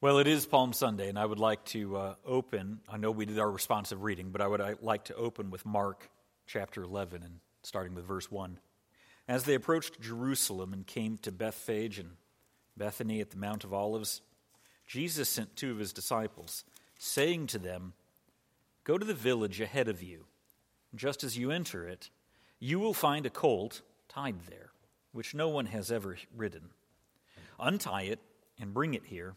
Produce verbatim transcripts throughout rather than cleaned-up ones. Well, it is Palm Sunday, and I would like to uh, open, I know we did our responsive reading, but I would I, like to open with Mark chapter eleven, and starting with verse one. As they approached Jerusalem and came to Bethphage and Bethany at the Mount of Olives, Jesus sent two of his disciples, saying to them, "Go to the village ahead of you. Just as you enter it, you will find a colt tied there, which no one has ever ridden. Untie it and bring it here.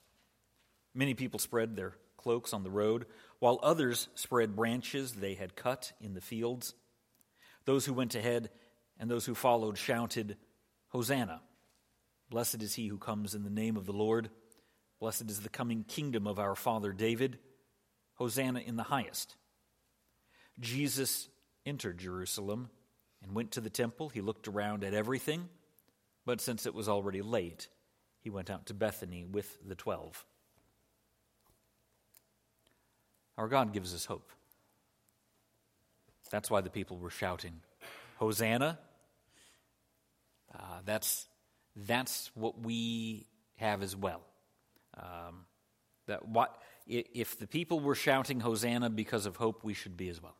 Many people spread their cloaks on the road, while others spread branches they had cut in the fields. Those who went ahead and those who followed shouted, "Hosanna! Blessed is he who comes in the name of the Lord. Blessed is the coming kingdom of our father David. Hosanna in the highest." Jesus entered Jerusalem and went to the temple. He looked around at everything, but since it was already late, he went out to Bethany with the twelve. Our God gives us hope. That's why the people were shouting, "Hosanna." Uh, that's that's what we have as well. Um, that what if the people were shouting Hosanna because of hope, we should be as well.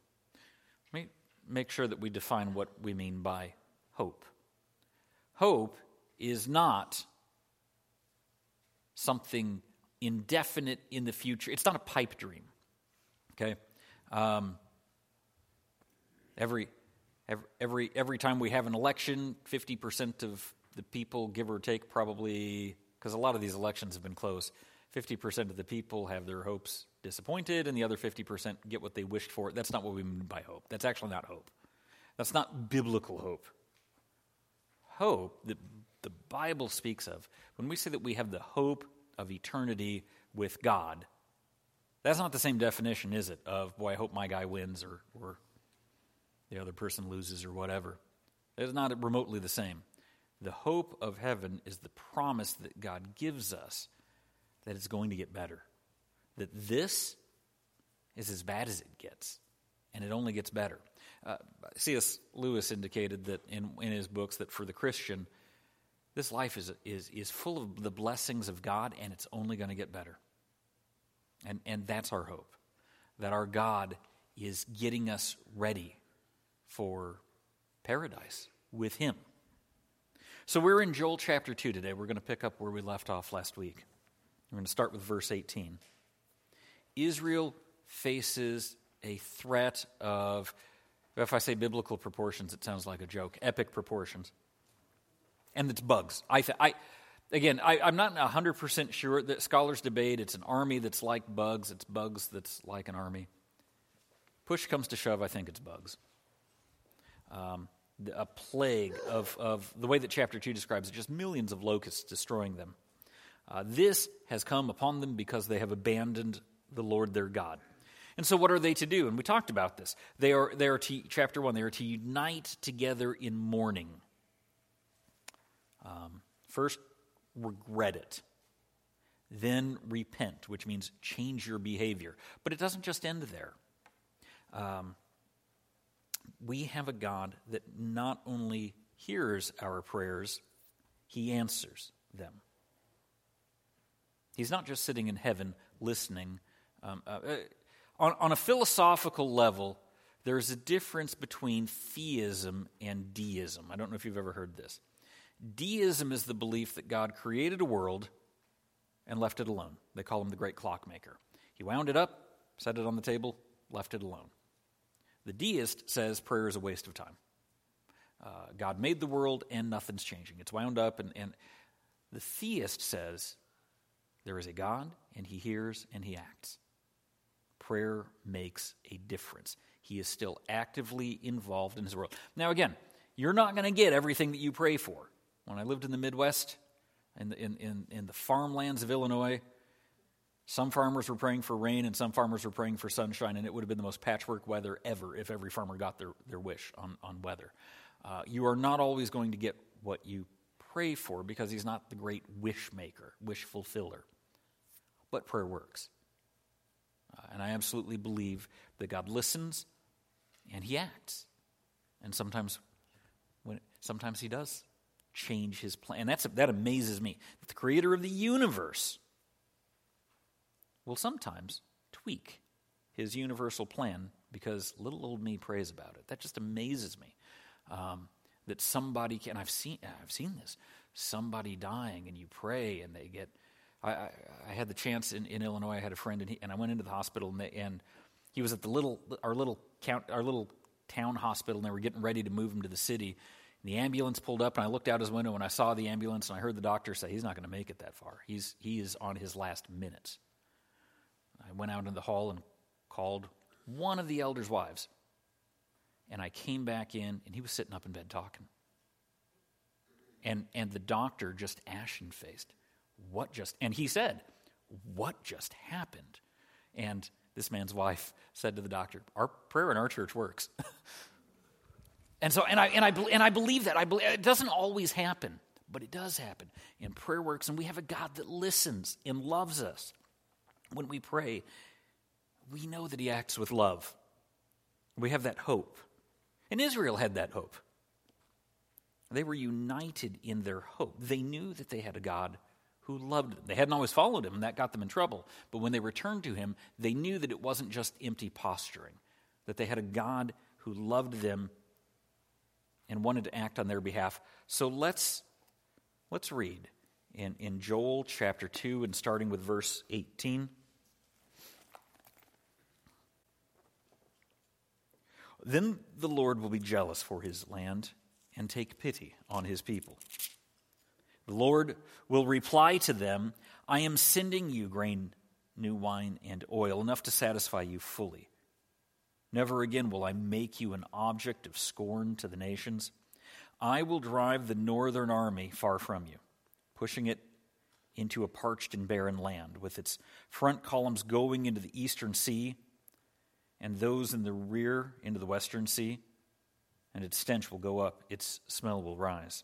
Let me make sure that we define what we mean by hope. Hope is not something indefinite in the future. It's not a pipe dream. Okay, um, every every every time we have an election, fifty percent of the people, give or take, probably, because a lot of these elections have been close, fifty percent of the people have their hopes disappointed, and the other fifty percent get what they wished for. That's not what we mean by hope. That's actually not hope. That's not biblical hope. Hope that the Bible speaks of, when we say that we have the hope of eternity with God, that's not the same definition, is it, of, boy, I hope my guy wins or, or the other person loses or whatever. It's not remotely the same. The hope of heaven is the promise that God gives us that it's going to get better, that this is as bad as it gets, and it only gets better. Uh, C S Lewis indicated that in, in his books that for the Christian, this life is is is full of the blessings of God, and it's only going to get better. And and that's our hope, that our God is getting us ready for paradise with him. So we're in Joel chapter two today. We're going to pick up where we left off last week. We're going to start with verse eighteen. Israel faces a threat of, if I say biblical proportions, it sounds like a joke, epic proportions. And it's bugs. I th- I. Again, I, I'm not one hundred percent sure that scholars debate it's an army that's like bugs, it's bugs that's like an army. Push comes to shove, I think it's bugs. Um, a plague of, of the way that chapter two describes it, just millions of locusts destroying them. Uh, this has come upon them because they have abandoned the Lord their God. And so what are they to do? And we talked about this. They are, they are to, chapter one, they are to unite together in mourning. Um, first, regret it. Then repent, which means change your behavior. But it doesn't just end there. Um, we have a God that not only hears our prayers, he answers them. He's not just sitting in heaven listening. Um, uh, on, on a philosophical level, there's a difference between theism and deism. I don't know if you've ever heard this. Deism is the belief that God created a world and left it alone. They call him the great clockmaker. He wound it up, set it on the table, left it alone. The deist says prayer is a waste of time. Uh, God made the world and nothing's changing. It's wound up, and, and the theist says there is a God and he hears and he acts. Prayer makes a difference. He is still actively involved in his world. Now again, you're not going to get everything that you pray for. When I lived in the Midwest, in the, in, in, in the farmlands of Illinois, some farmers were praying for rain and some farmers were praying for sunshine, and it would have been the most patchwork weather ever if every farmer got their, their wish on, on weather. Uh, you are not always going to get what you pray for because he's not the great wish maker, wish fulfiller. But prayer works. Uh, and I absolutely believe that God listens and he acts. And sometimes when sometimes he does change his plan. And that's, that amazes me. The creator of the universe will sometimes tweak his universal plan because little old me prays about it. That just amazes me. Um, that somebody can, I've seen, I've seen this, somebody dying and you pray and they get, I, I, I had the chance in, in Illinois, I had a friend and, he, and I went into the hospital and, they, and he was at the little, our little count, our little town hospital, and they were getting ready to move him to the city. And the ambulance pulled up and I looked out his window and I saw the ambulance and I heard the doctor say, he's not going to make it that far. He's, he is on his last minutes. I went out into the hall and called one of the elder's wives. And I came back in, and he was sitting up in bed talking. And and the doctor, just ashen-faced, what just, and he said, what just happened? And this man's wife said to the doctor, our prayer in our church works. and so, and I and I and I believe that. I believe it doesn't always happen, but it does happen. And prayer works, and we have a God that listens and loves us. When we pray, we know that he acts with love. We have that hope. And Israel had that hope. They were united in their hope. They knew that they had a God who loved them. They hadn't always followed him, and that got them in trouble. But when they returned to him, they knew that it wasn't just empty posturing, that they had a God who loved them and wanted to act on their behalf. So let's let's read in, in Joel chapter two and starting with verse eighteen. Then the Lord will be jealous for his land and take pity on his people. The Lord will reply to them, I am sending you grain, new wine, and oil, enough to satisfy you fully. Never again will I make you an object of scorn to the nations. I will drive the northern army far from you, pushing it into a parched and barren land, with its front columns going into the eastern sea, and those in the rear into the western sea, and its stench will go up, its smell will rise.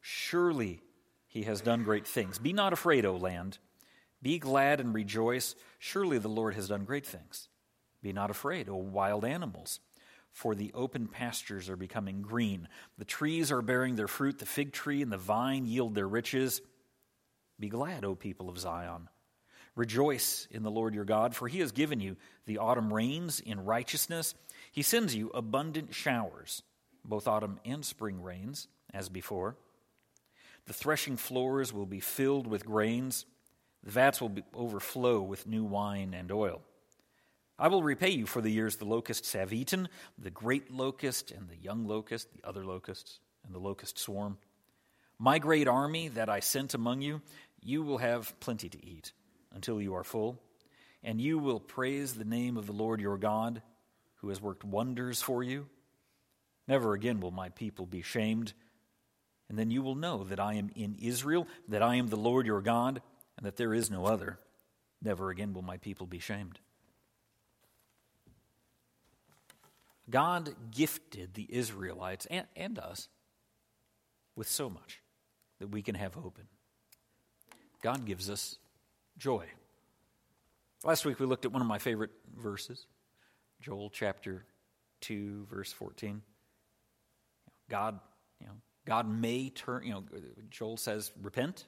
Surely he has done great things. Be not afraid, O land. Be glad and rejoice. Surely the Lord has done great things. Be not afraid, O wild animals, for the open pastures are becoming green. The trees are bearing their fruit. The fig tree and the vine yield their riches. Be glad, O people of Zion. Rejoice in the Lord your God, for he has given you the autumn rains in righteousness. He sends you abundant showers, both autumn and spring rains, as before. The threshing floors will be filled with grains. The vats will overflow with new wine and oil. I will repay you for the years the locusts have eaten, the great locust and the young locust, the other locusts and the locust swarm. My great army that I sent among you, you will have plenty to eat until you are full, and you will praise the name of the Lord your God, who has worked wonders for you. Never again will my people be shamed, and then you will know that I am in Israel, that I am the Lord your God, and that there is no other. Never again will my people be shamed. God gifted the Israelites, and, and us, with so much that we can have hope in. God gives us joy. Last week we looked at one of my favorite verses, Joel chapter two, verse fourteen. God, you know, God may turn, you know, Joel says, repent.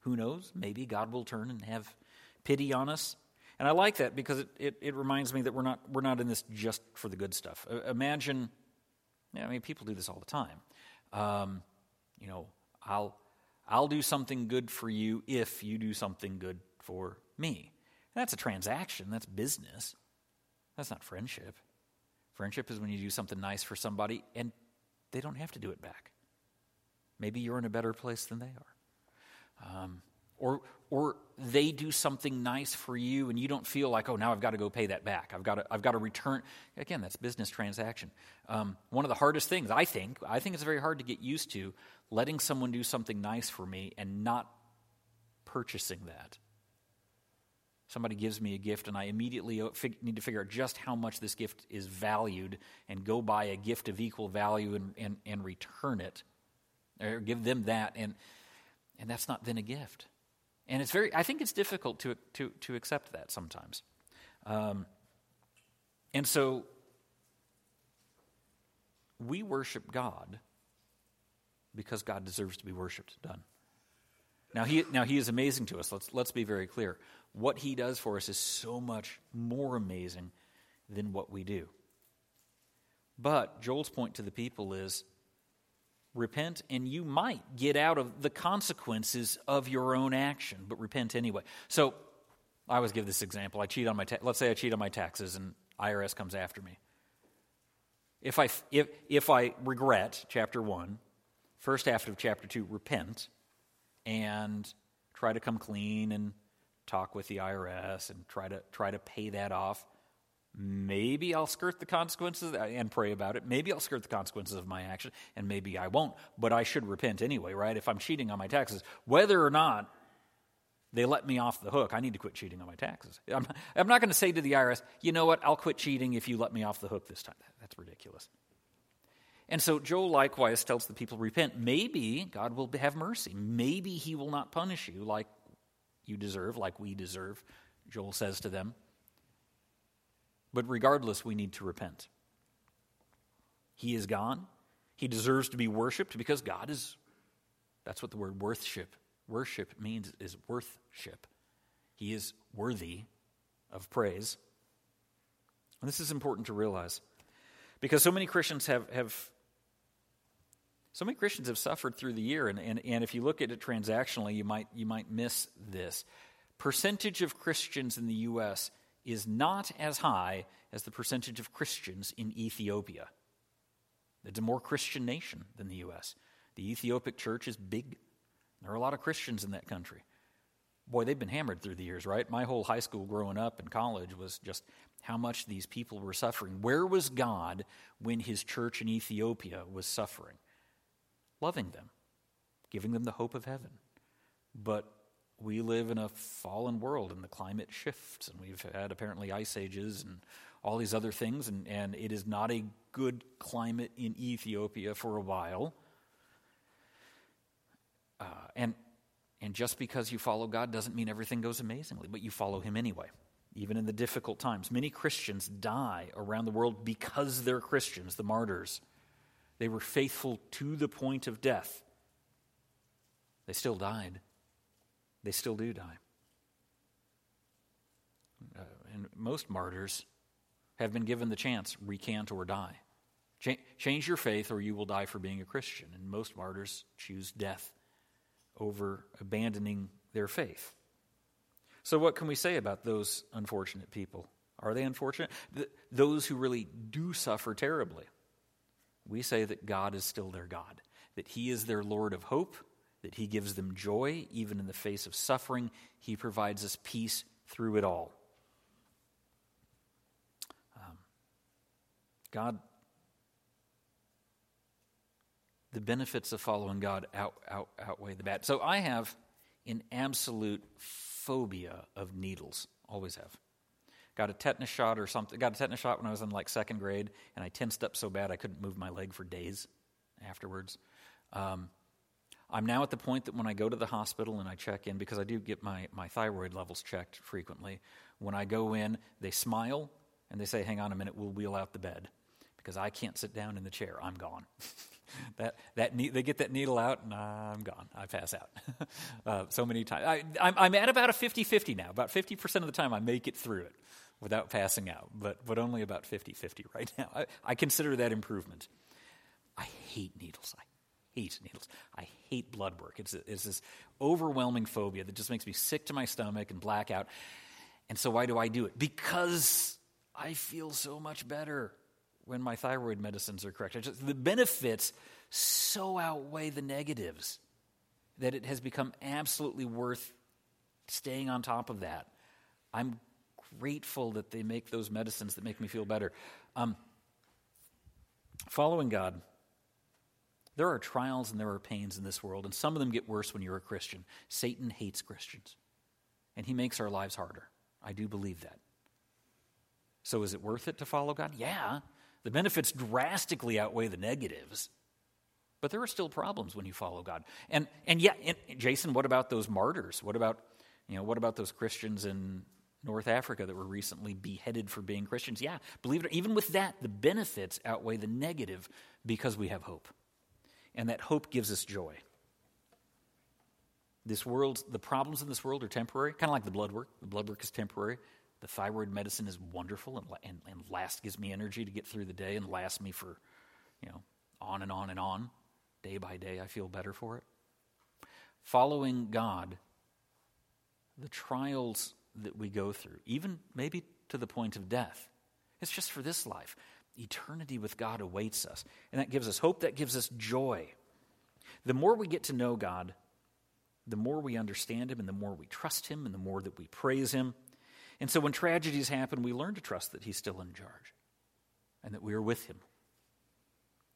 Who knows? Maybe God will turn and have pity on us. And I like that because it, it, it reminds me that we're not we're not in this just for the good stuff. Imagine, you know, I mean, people do this all the time. Um, you know, I'll I'll do something good for you if you do something good for me. That's a transaction. That's business. That's not friendship. Friendship is when you do something nice for somebody and they don't have to do it back. Maybe you're in a better place than they are. Um, or or they do something nice for you and you don't feel like, oh, now I've got to go pay that back. I've got to, I've got to return. Again, that's business transaction. Um, one of the hardest things, I think, I think it's very hard to get used to letting someone do something nice for me and not purchasing that. Somebody gives me a gift and I immediately need to figure out just how much this gift is valued and go buy a gift of equal value and, and, and return it or give them that. And and that's not then a gift. And it's very, I think it's difficult to to, to accept that sometimes. Um, and so we worship God because God deserves to be worshiped, done. Now he now he is amazing to us. Let's let's be very clear. What he does for us is so much more amazing than what we do. But Joel's point to the people is, repent and you might get out of the consequences of your own action, but repent anyway. So I always give this example. I cheat on my ta- let's say I cheat on my taxes and I R S comes after me. If I if if I regret chapter one, first half of chapter two, repent and try to come clean and talk with the I R S and try to try to pay that off. Maybe I'll skirt the consequences and pray about it. Maybe I'll skirt the consequences of my action, and maybe I won't. But I should repent anyway, right? If I'm cheating on my taxes, whether or not they let me off the hook, I need to quit cheating on my taxes. I'm not, I'm not going to say to the I R S, you know what, I'll quit cheating if you let me off the hook this time. That's ridiculous. And so Joel likewise tells the people, repent. Maybe God will have mercy. Maybe he will not punish you like you deserve, like we deserve, Joel says to them. But regardless, we need to repent. He is gone. He deserves to be worshipped because God is, that's what the word worship, worship means, is worthship. He is worthy of praise. And this is important to realize because so many Christians have, have so many Christians have suffered through the year, and, and, and if you look at it transactionally, you might you might miss this. Percentage of Christians in the U S is not as high as the percentage of Christians in Ethiopia. It's a more Christian nation than the U S. The Ethiopic church is big. There are a lot of Christians in that country. Boy, they've been hammered through the years, right? My whole high school growing up and college was just how much these people were suffering. Where was God when his church in Ethiopia was suffering? Loving them, giving them the hope of heaven. But we live in a fallen world and the climate shifts and we've had apparently ice ages and all these other things, and, and it is not a good climate in Ethiopia for a while. Uh, and and just because you follow God doesn't mean everything goes amazingly, but you follow him anyway, even in the difficult times. Many Christians die around the world because they're Christians, the martyrs. They were faithful to the point of death. They still died. They still do die. Uh, and most martyrs have been given the chance, recant or die. Ch- change your faith or you will die for being a Christian. And most martyrs choose death over abandoning their faith. So what can we say about those unfortunate people? Are they unfortunate? Th- those who really do suffer terribly. We say that God is still their God, that he is their Lord of hope, that he gives them joy even in the face of suffering. He provides us peace through it all. Um, God, the benefits of following God out, out, outweigh the bad. So I have an absolute phobia of needles, always have. Got a tetanus shot or something. Got a tetanus shot when I was in like second grade, and I tensed up so bad I couldn't move my leg for days afterwards. Um, I'm now at the point that when I go to the hospital and I check in, because I do get my, my thyroid levels checked frequently, when I go in, they smile and they say, hang on a minute, we'll wheel out the bed because I can't sit down in the chair. I'm gone. That that ne- they get that needle out, and I'm gone. I pass out uh, so many times. I, I'm, I'm at about a fifty-fifty now. About fifty percent of the time I make it through it without passing out, but but only about fifty-fifty right now. I, I consider that improvement. I hate needles. I hate needles. I hate blood work. It's, a, it's this overwhelming phobia that just makes me sick to my stomach and black out. And so why do I do it? Because I feel so much better when my thyroid medicines are correct. I just, the benefits so outweigh the negatives that it has become absolutely worth staying on top of that. I'm grateful that they make those medicines that make me feel better. Um, following God, there are trials and there are pains in this world, and some of them get worse when you're a Christian. Satan hates Christians, and he makes our lives harder. I do believe that. So is it worth it to follow God? Yeah. The benefits drastically outweigh the negatives, but there are still problems when you follow God. And and yeah, and Jason, what about those martyrs? What about, you know, what about those Christians in North Africa that were recently beheaded for being Christians? Yeah, believe it or not, even with that, the benefits outweigh the negative because we have hope. And that hope gives us joy. This world, the problems in this world are temporary, kind of like the blood work. The blood work is temporary. The thyroid medicine is wonderful and, and, and lasts, gives me energy to get through the day and lasts me for, you know, on and on and on. Day by day, I feel better for it. Following God, the trials that we go through, even maybe to the point of death, it's just for this life. Eternity with God awaits us, and that gives us hope, that gives us joy. The more we get to know God, the more we understand Him, and the more we trust Him, and the more that we praise Him. And so when tragedies happen, we learn to trust that He's still in charge and that we are with Him.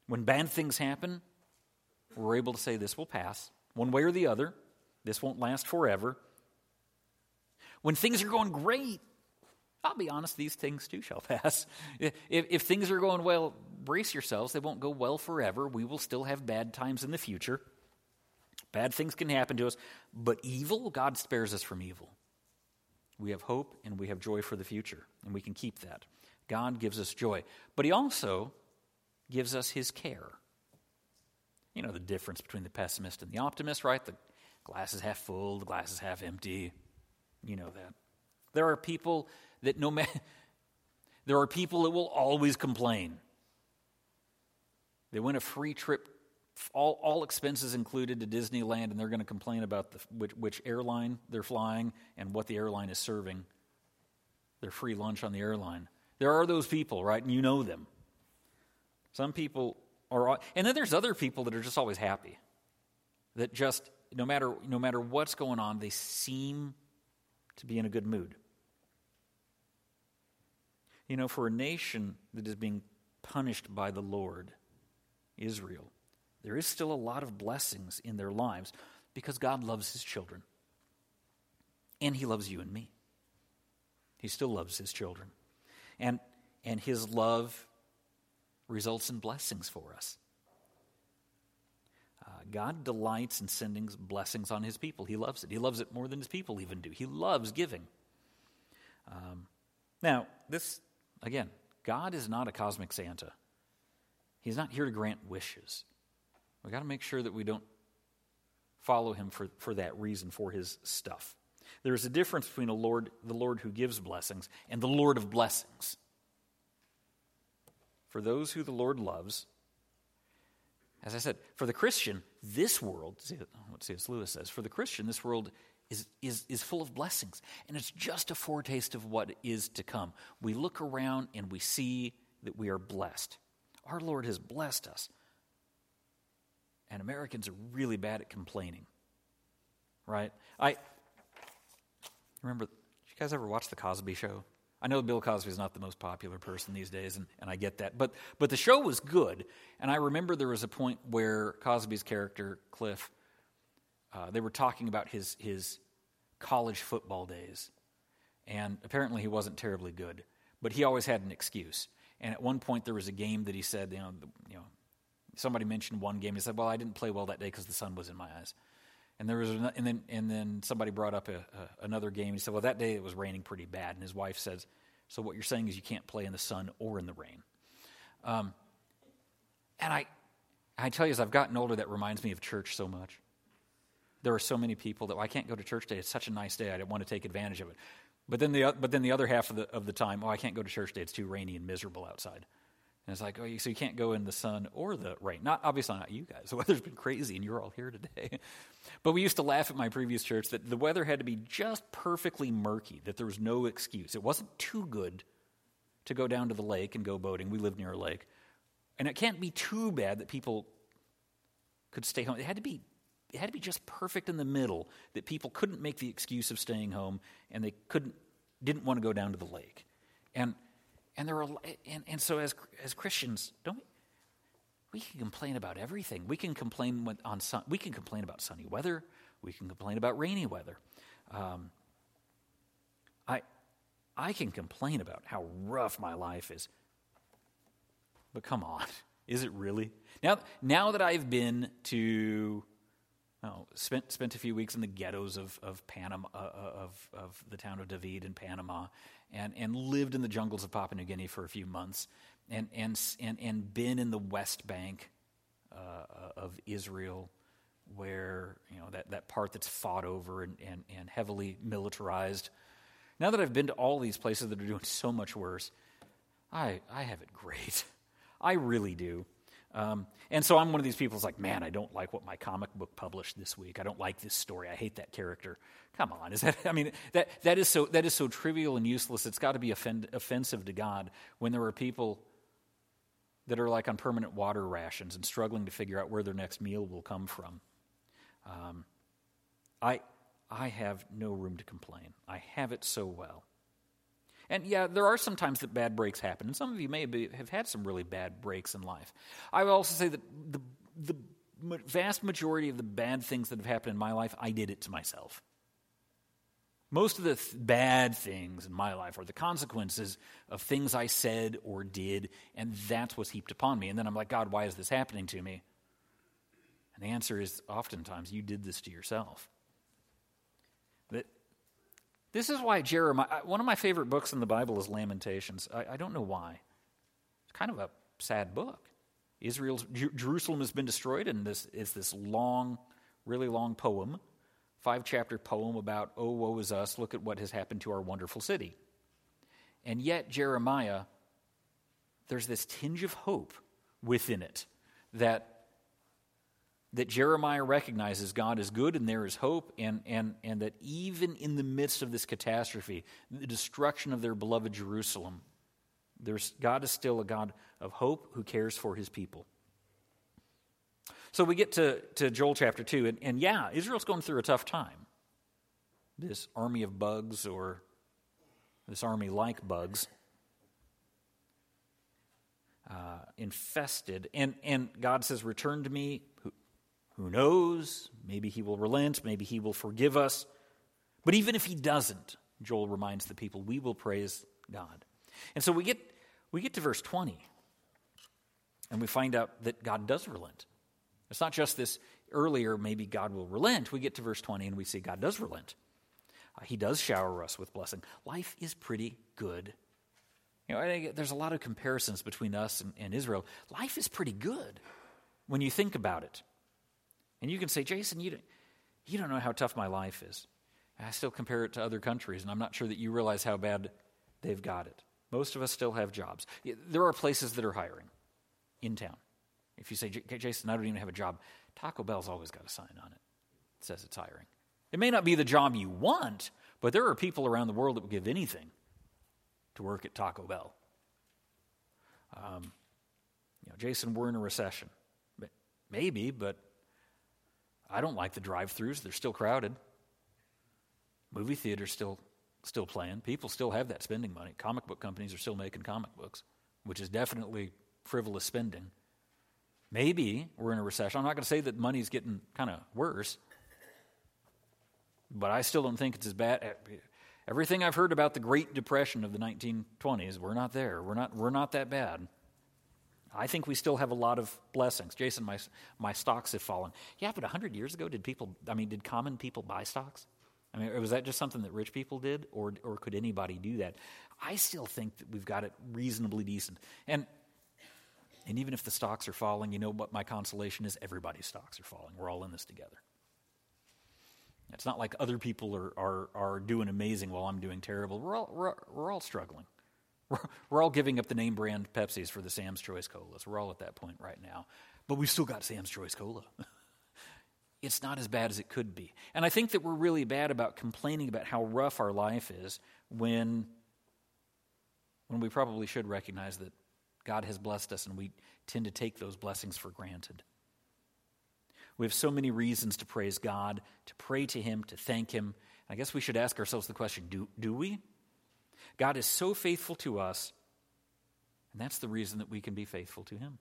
When bad things happen, we're able to say this will pass, one way or the other. This won't last forever. When things are going great, I'll be honest, these things too shall pass. If, if things are going well, brace yourselves. They won't go well forever. We will still have bad times in the future. Bad things can happen to us. But evil, God spares us from evil. We have hope and we have joy for the future. And we can keep that. God gives us joy. But He also gives us His care. You know the difference between the pessimist and the optimist, right? The glass is half full, the glass is half empty. You know that. There are people... That no ma- there are people that will always complain. They win a free trip, all, all expenses included, to Disneyland, and they're going to complain about the, which, which airline they're flying and what the airline is serving. Their free lunch on the airline. There are those people, right? And you know them. Some people are, and then there's other people that are just always happy. That just no matter no matter what's going on, they seem to be in a good mood. You know, for a nation that is being punished by the Lord, Israel, there is still a lot of blessings in their lives because God loves His children. And He loves you and me. He still loves His children. And, and His love results in blessings for us. Uh, God delights in sending blessings on His people. He loves it. He loves it more than His people even do. He loves giving. Um, now, this... Again, God is not a cosmic Santa. He's not here to grant wishes. We've got to make sure that we don't follow Him for, for that reason, for His stuff. There is a difference between a Lord, the Lord who gives blessings and the Lord of blessings. For those who the Lord loves, as I said, for the Christian, this world, what C S Lewis says, for the Christian, this world Is, is is full of blessings, and it's just a foretaste of what is to come. We look around and we see that we are blessed. Our Lord has blessed us, and Americans are really bad at complaining, right? I remember, did you guys ever watch The Cosby Show? I know Bill Cosby is not the most popular person these days, and, and I get that, but but the show was good, and I remember there was a point where Cosby's character, Cliff, Uh, they were talking about his his college football days, and apparently he wasn't terribly good, but he always had an excuse. And at one point there was a game that he said, you know, the, you know, somebody mentioned one game. He said, "Well, I didn't play well that day because the sun was in my eyes." And there was, an, and then and then somebody brought up a, a, another game. He said, "Well, that day it was raining pretty bad." And his wife says, "So what you're saying is you can't play in the sun or in the rain." Um, and I, I tell you, as I've gotten older, that reminds me of church so much. There are so many people that, well, I can't go to church today. It's such a nice day. I don't want to take advantage of it. But then the but then the other half of the of the time, oh, I can't go to church today. It's too rainy and miserable outside. And it's like, oh, so you can't go in the sun or the rain. Not obviously not you guys. The weather's been crazy, and you're all here today. But we used to laugh at my previous church that the weather had to be just perfectly murky, that there was no excuse. It wasn't too good to go down to the lake and go boating. We lived near a lake. And it can't be too bad that people could stay home. It had to be, it had to be just perfect in the middle, that people couldn't make the excuse of staying home, and they couldn't didn't want to go down to the lake. And And there are, and, and so as as Christians, don't we? We can complain about everything. We can complain when, on sun, we can complain about sunny weather. We can complain about rainy weather. Um, I I can complain about how rough my life is, but come on, is it really? Now now that I've been to, oh, spent spent a few weeks in the ghettos of of Panama, uh, of of the town of David in Panama. And and lived in the jungles of Papua New Guinea for a few months, and and and, and been in the West Bank uh, of Israel, where you know that, that part that's fought over and, and, and heavily militarized. Now that I've been to all these places that are doing so much worse, I I have it great, I really do. Um, and so I'm one of these people who's like, man, I don't like what my comic book published this week. I don't like this story. I hate that character. Come on, is that? I mean, that that is so that is so trivial and useless. It's got to be offend, offensive to God when there are people that are like on permanent water rations and struggling to figure out where their next meal will come from. Um, I I have no room to complain. I have it so well. And yeah, there are some times that bad breaks happen. And some of you may have had some really bad breaks in life. I would also say that the, the vast majority of the bad things that have happened in my life, I did it to myself. Most of the th- bad things in my life are the consequences of things I said or did, and that's what's heaped upon me. And then I'm like, God, why is this happening to me? And the answer is oftentimes you did this to yourself. That This is why Jeremiah, one of my favorite books in the Bible is Lamentations. I, I don't know why. It's kind of a sad book. Israel's Jer- Jerusalem has been destroyed, and this is this long, really long poem, five-chapter poem about, oh, woe is us, look at what has happened to our wonderful city. And yet, Jeremiah, there's this tinge of hope within it that that Jeremiah recognizes God is good and there is hope, and, and, and that even in the midst of this catastrophe, the destruction of their beloved Jerusalem, there's God is still a God of hope who cares for his people. So we get to, to Joel chapter two, and, and yeah, Israel's going through a tough time. This army of bugs, or this army like bugs, uh, infested, and, and God says, return to me. Who knows? Maybe he will relent. Maybe he will forgive us. But even if he doesn't, Joel reminds the people, we will praise God. And so we get we get to verse twenty, and we find out that God does relent. It's not just this earlier, maybe God will relent. We get to verse twenty, and we see God does relent. Uh, he does shower us with blessing. Life is pretty good. You know, I, there's a lot of comparisons between us and, and Israel. Life is pretty good when you think about it. And you can say, Jason, you don't, you don't know how tough my life is. I still compare it to other countries, and I'm not sure that you realize how bad they've got it. Most of us still have jobs. There are places that are hiring in town. If you say, Jason, I don't even have a job, Taco Bell's always got a sign on it that says it's hiring. It may not be the job you want, but there are people around the world that would give anything to work at Taco Bell. Um, you know, Jason, we're in a recession. Maybe, but I don't like the drive-thrus. They're still crowded. Movie theaters still still playing. People still have that spending money. Comic book companies are still making comic books, which is definitely frivolous spending. Maybe we're in a recession. I'm not going to say that money's getting kind of worse, but I still don't think it's as bad. Everything I've heard about the Great Depression of the nineteen twenties, we're not there. We're not we're not that bad. I think we still have a lot of blessings. Jason, my my stocks have fallen. Yeah, but one hundred years ago, did people, I mean, did common people buy stocks? I mean, was that just something that rich people did, or or could anybody do that? I still think that we've got it reasonably decent. And and even if the stocks are falling, you know what my consolation is? Everybody's stocks are falling. We're all in this together. It's not like other people are are, are doing amazing while I'm doing terrible. We're all, we're, we're all struggling. We're, we're all giving up the name brand Pepsis for the Sam's Choice Colas. We're all at that point right now. But we've still got Sam's Choice Cola. It's not as bad as it could be. And I think that we're really bad about complaining about how rough our life is when, when we probably should recognize that God has blessed us and we tend to take those blessings for granted. We have so many reasons to praise God, to pray to Him, to thank Him. I guess we should ask ourselves the question, do, do we? God is so faithful to us, and that's the reason that we can be faithful to Him.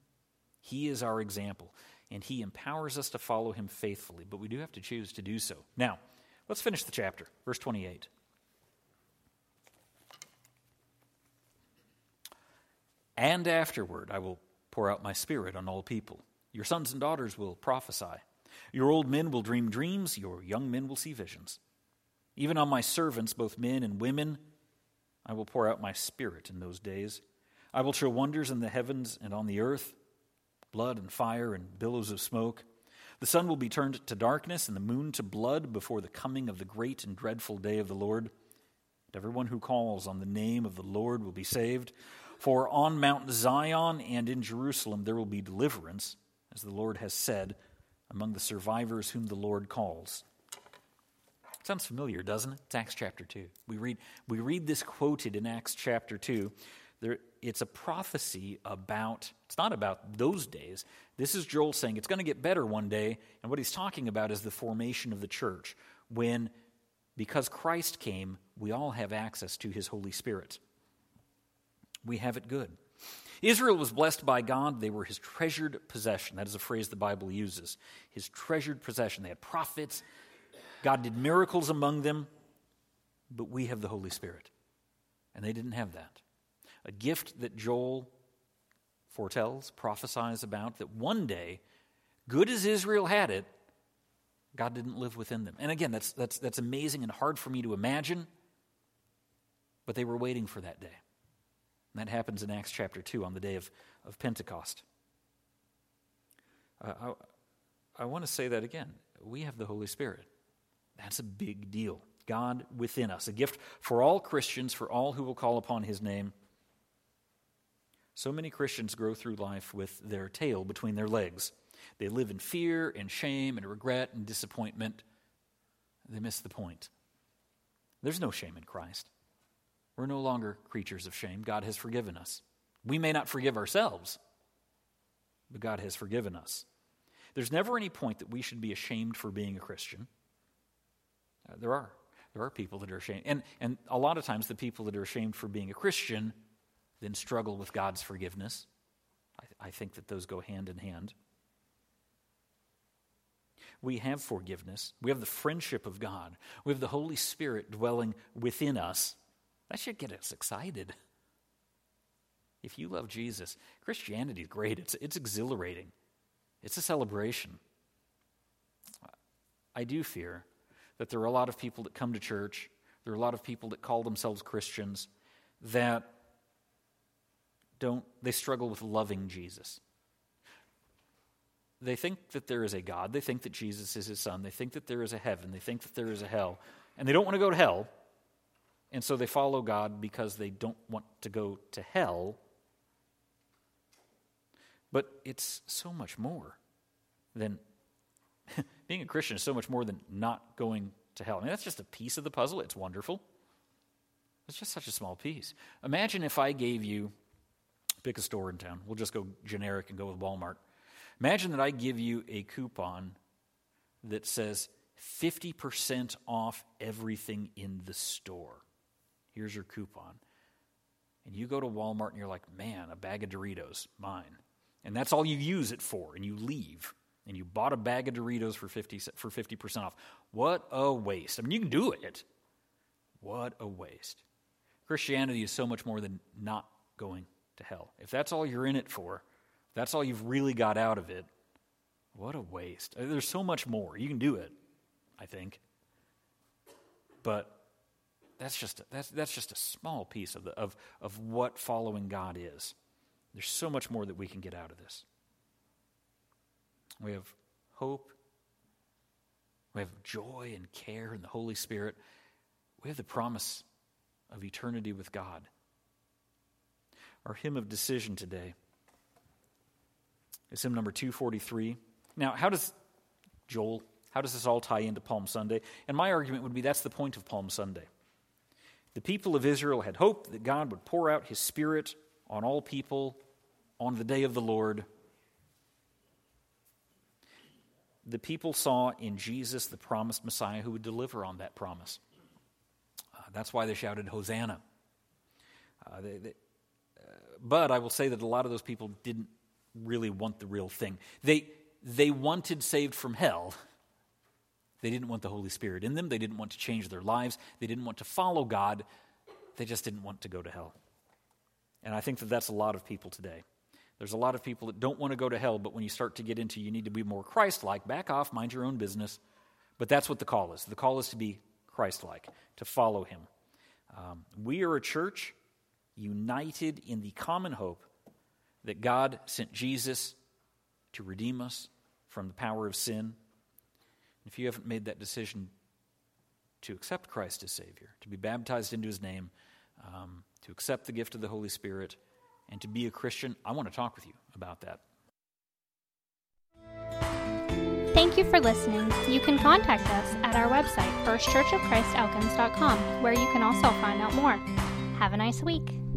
He is our example, and He empowers us to follow Him faithfully, but we do have to choose to do so. Now, let's finish the chapter, verse twenty-eight. And afterward I will pour out my Spirit on all people. Your sons and daughters will prophesy. Your old men will dream dreams, your young men will see visions. Even on my servants, both men and women, I will pour out my Spirit in those days. I will show wonders in the heavens and on the earth, blood and fire and billows of smoke. The sun will be turned to darkness and the moon to blood before the coming of the great and dreadful day of the Lord. And everyone who calls on the name of the Lord will be saved. For on Mount Zion and in Jerusalem there will be deliverance, as the Lord has said, among the survivors whom the Lord calls. Sounds familiar, doesn't it? It's Acts chapter two. We read we read this quoted in Acts chapter two. There, it's a prophecy about, it's not about those days. This is Joel saying it's going to get better one day, and what he's talking about is the formation of the church, when, because Christ came, we all have access to His Holy Spirit. We have it good. Israel was blessed by God. They were His treasured possession. That is a phrase the Bible uses. His treasured possession. They had prophets. God did miracles among them. But we have the Holy Spirit. And they didn't have that. A gift that Joel foretells, prophesies about, that one day, good as Israel had it, God didn't live within them. And again, that's that's that's amazing and hard for me to imagine. But they were waiting for that day. And that happens in Acts chapter two on the day of, of Pentecost. Uh, I, I want to say that again. We have the Holy Spirit. That's a big deal. God within us, a gift for all Christians, for all who will call upon His name. So many Christians go through life with their tail between their legs. They live in fear and shame and regret and disappointment. They miss the point. There's no shame in Christ. We're no longer creatures of shame. God has forgiven us. We may not forgive ourselves, but God has forgiven us. There's never any point that we should be ashamed for being a Christian. Uh, there are. There are people that are ashamed. And, and a lot of times the people that are ashamed for being a Christian then struggle with God's forgiveness. I, th- I think that those go hand in hand. We have forgiveness. We have the friendship of God. We have the Holy Spirit dwelling within us. That should get us excited. If you love Jesus, Christianity is great. It's, it's exhilarating. It's a celebration. I do fear that there are a lot of people that come to church, there are a lot of people that call themselves Christians, that don't, they struggle with loving Jesus. They think that there is a God. They think that Jesus is His Son. They think that there is a heaven. They think that there is a hell. And they don't want to go to hell. And so they follow God because they don't want to go to hell. But it's so much more than, being a Christian is so much more than not going to hell. I mean, that's just a piece of the puzzle. It's wonderful. It's just such a small piece. Imagine if I gave you, pick a store in town. We'll just go generic and go with Walmart. Imagine that I give you a coupon that says fifty percent off everything in the store. Here's your coupon. And you go to Walmart and you're like, man, a bag of Doritos, mine. And that's all you use it for, and you leave. And you bought a bag of Doritos for fifty, for fifty percent off. What a waste. I mean, you can do it. What a waste. Christianity is so much more than not going to hell. If that's all you're in it for, if that's all you've really got out of it, what a waste. There's so much more. You can do it, I think. But that's just a, that's that's just a small piece of the, of of what following God is. There's so much more that we can get out of this. We have hope. We have joy and care in the Holy Spirit. We have the promise of eternity with God. our hymn of decision today. It's hymn number two forty-three. Now, how does, Joel, how does this all tie into Palm Sunday? And my argument would be that's the point of Palm Sunday. The people of Israel had hoped that God would pour out his Spirit on all people on the day of the Lord. The people saw in Jesus the promised Messiah who would deliver on that promise. Uh, that's why they shouted, Hosanna. Uh, they, they, uh, but I will say that a lot of those people didn't really want the real thing. They they wanted saved from hell. They didn't want the Holy Spirit in them. They didn't want to change their lives. They didn't want to follow God. They just didn't want to go to hell. And I think that that's a lot of people today. There's a lot of people that don't want to go to hell, but when you start to get into you need to be more Christ-like, back off, mind your own business. But that's what the call is. The call is to be Christ-like, to follow him. Um, we are a church united in the common hope that God sent Jesus to redeem us from the power of sin. If you haven't made that decision to accept Christ as Savior, to be baptized into his name, um, to accept the gift of the Holy Spirit, and to be a Christian, I want to talk with you about that. Thank you for listening. You can contact us at our website, first church of christ elkins dot com, where you can also find out more. Have a nice week.